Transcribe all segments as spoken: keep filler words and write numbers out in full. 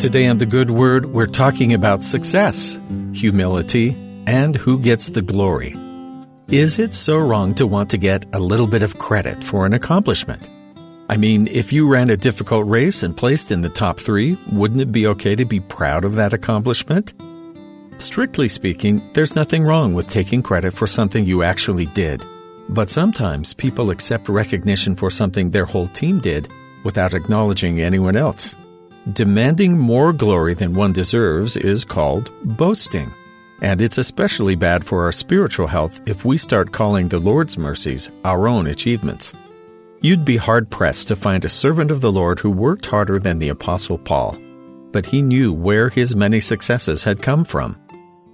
Today on The Good Word, we're talking about success, humility, and who gets the glory. Is it so wrong to want to get a little bit of credit for an accomplishment? I mean, if you ran a difficult race and placed in the top three, wouldn't it be okay to be proud of that accomplishment? Strictly speaking, there's nothing wrong with taking credit for something you actually did. But sometimes people accept recognition for something their whole team did without acknowledging anyone else. Demanding more glory than one deserves is called boasting. And it's especially bad for our spiritual health if we start calling the Lord's mercies our own achievements. You'd be hard-pressed to find a servant of the Lord who worked harder than the Apostle Paul, but he knew where his many successes had come from.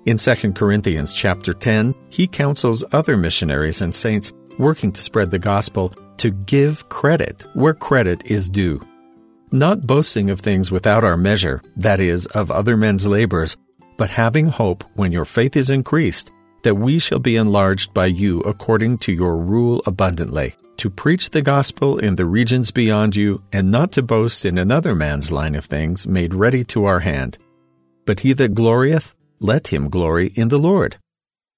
In Second Corinthians chapter ten, he counsels other missionaries and saints working to spread the gospel to give credit where credit is due. Not boasting of things without our measure, that is, of other men's labors, but having hope when your faith is increased, that we shall be enlarged by you according to your rule abundantly, to preach the gospel in the regions beyond you, and not to boast in another man's line of things made ready to our hand. But he that glorieth, let him glory in the Lord.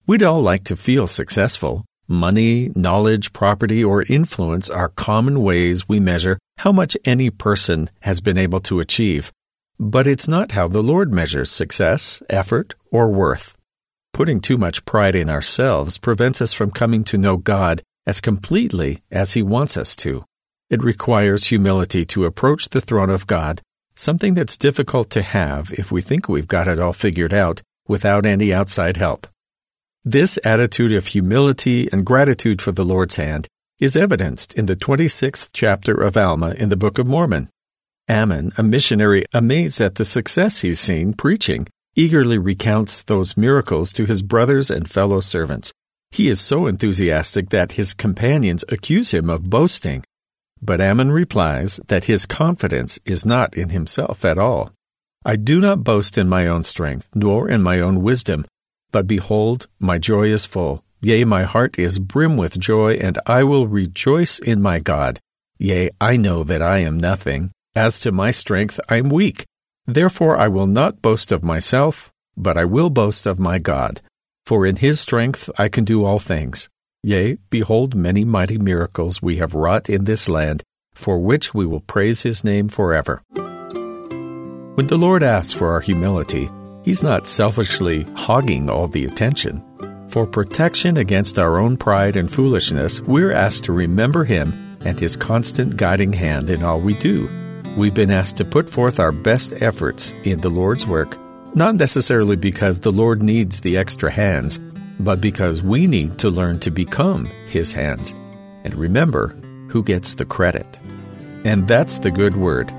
We'd all like to feel successful. Money, knowledge, property, or influence are common ways we measure how much any person has been able to achieve. But it's not how the Lord measures success, effort, or worth. Putting too much pride in ourselves prevents us from coming to know God as completely as He wants us to. It requires humility to approach the throne of God, something that's difficult to have if we think we've got it all figured out without any outside help. This attitude of humility and gratitude for the Lord's hand is evidenced in the twenty-sixth chapter of Alma in the Book of Mormon. Ammon, a missionary amazed at the success he's seen preaching, eagerly recounts those miracles to his brothers and fellow servants. He is so enthusiastic that his companions accuse him of boasting. But Ammon replies that his confidence is not in himself at all. I do not boast in my own strength, nor in my own wisdom. But behold, my joy is full. Yea, my heart is brim with joy, and I will rejoice in my God. Yea, I know that I am nothing. As to my strength, I am weak. Therefore I will not boast of myself, but I will boast of my God. For in His strength I can do all things. Yea, behold, many mighty miracles we have wrought in this land, for which we will praise His name forever. When the Lord asks for our humility, He's not selfishly hogging all the attention. For protection against our own pride and foolishness, we're asked to remember Him and His constant guiding hand in all we do. We've been asked to put forth our best efforts in the Lord's work, not necessarily because the Lord needs the extra hands, but because we need to learn to become His hands and remember who gets the credit. And that's the good word.